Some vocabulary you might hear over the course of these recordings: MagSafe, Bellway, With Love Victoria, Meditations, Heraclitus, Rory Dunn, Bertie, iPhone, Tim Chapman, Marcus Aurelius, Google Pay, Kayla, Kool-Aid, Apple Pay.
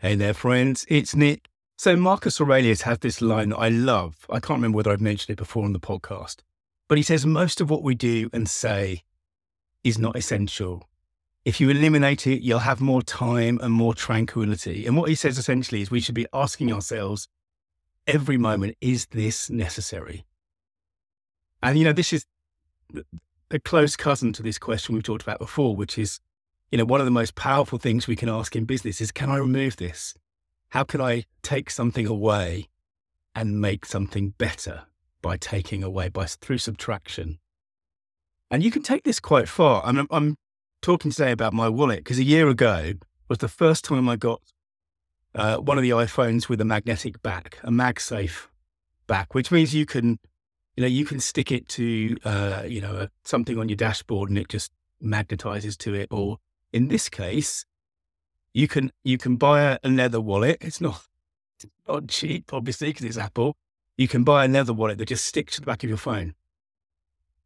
Hey there, friends. It's Nick. So Marcus Aurelius has this line that I love. I can't remember whether I've mentioned it before on the podcast, but he says most of what we do and say is not essential. If you eliminate it, you'll have more time and more tranquility. And what he says essentially is we should be asking ourselves every moment, is this necessary? And, this is a close cousin to this question we've talked about before, which is, one of the most powerful things we can ask in business is, can I remove this? How can I take something away and make something better by taking away, through subtraction? And you can take this quite far. I'm talking today about my wallet because a year ago was the first time I got one of the iPhones with a magnetic back, a MagSafe back, which means you can stick it to, something on your dashboard and it just magnetizes to it. Or in this case, you can buy a leather wallet. It's not cheap, obviously, because it's Apple. You can buy a leather wallet that just sticks to the back of your phone.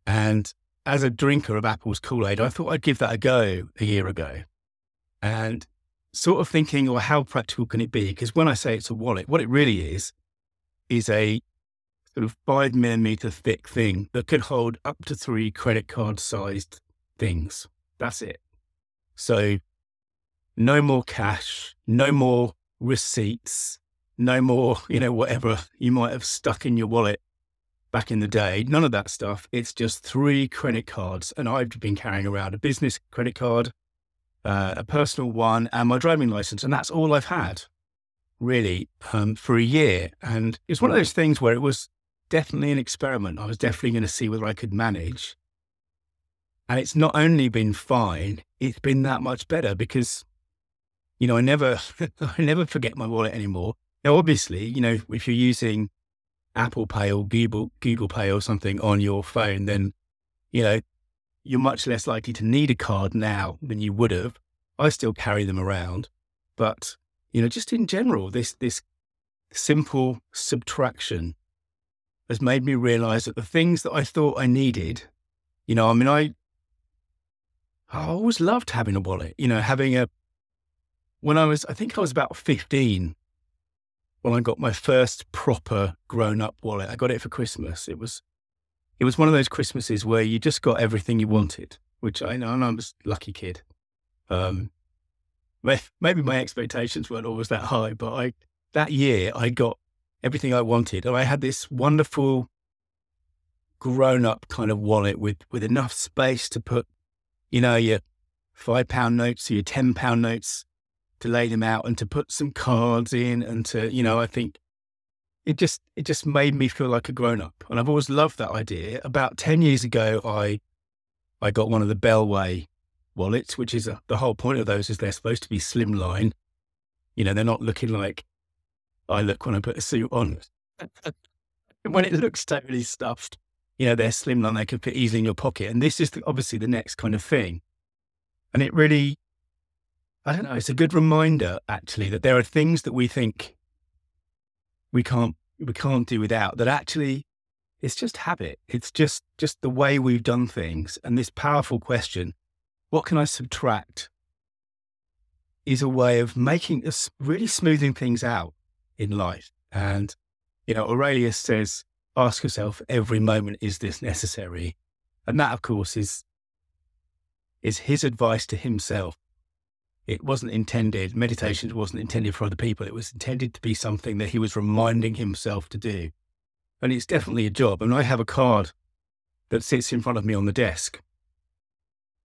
And as a drinker of Apple's Kool-Aid, I thought I'd give that a go a year ago. And sort of thinking, well, how practical can it be? Because when I say it's a wallet, what it really is a sort of 5 millimeter thick thing that could hold up to 3 credit card sized things. That's it. So no more cash, no more receipts, no more, whatever you might have stuck in your wallet back in the day. None of that stuff. It's just 3 credit cards. And I've been carrying around a business credit card, a personal one, and my driving license. And that's all I've had really for a year. And it's one of those things where it was definitely an experiment. I was definitely going to see whether I could manage. And it's not only been fine, it's been that much better because, I never forget my wallet anymore. Now, obviously, if you're using Apple Pay or Google Pay or something on your phone, then, you're much less likely to need a card now than you would have. I still carry them around, but, just in general, this simple subtraction has made me realize that the things that I thought I needed, I always loved having a wallet, I think I was about 15 when I got my first proper grown up wallet. I got it for Christmas. It was one of those Christmases where you just got everything you wanted, which I know, and I was a lucky kid. Maybe my expectations weren't always that high, but that year I got everything I wanted. And I had this wonderful grown up kind of wallet with enough space to put your £5 notes or your £10 notes, to lay them out and to put some cards in and to, I think it just made me feel like a grown up. And I've always loved that idea. About 10 years ago, I got one of the Bellway wallets, which is the whole point of those is they're supposed to be slimline. They're not looking like I look when I put a suit on. When it looks totally stuffed, they're slimline, they can fit easily in your pocket. And this is obviously the next kind of thing. And it really, I don't know, it's a good reminder actually that there are things that we think we can't do without, that actually it's just habit. It's just the way we've done things. And this powerful question, what can I subtract, is a way of making us really smoothing things out in life. And, Aurelius says, ask yourself every moment, is this necessary? And that of course is his advice to himself. It wasn't intended, Meditations wasn't intended for other people. It was intended to be something that he was reminding himself to do. And it's definitely a job. And I have a card that sits in front of me on the desk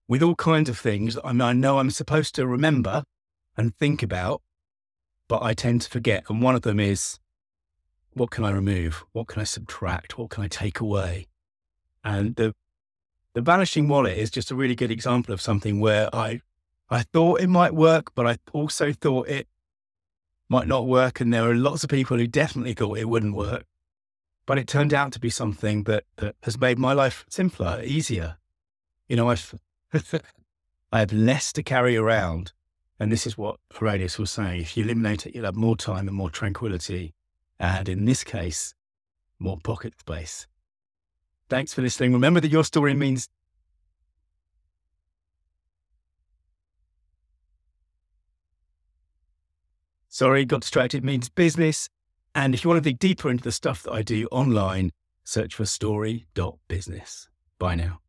with all kinds of things that I know I'm supposed to remember and think about, but I tend to forget. And one of them is, what can I remove? What can I subtract? What can I take away? And the vanishing wallet is just a really good example of something where I thought it might work, but I also thought it might not work. And there are lots of people who definitely thought it wouldn't work, but it turned out to be something that has made my life simpler, easier. I have less to carry around. And this is what Heraclitus was saying. If you eliminate it, you'll have more time and more tranquility. And in this case, more pocket space. Thanks for listening. Remember that your story means Sorry, got distracted means business. And if you want to dig deeper into the stuff that I do online, search for story.business. Bye now.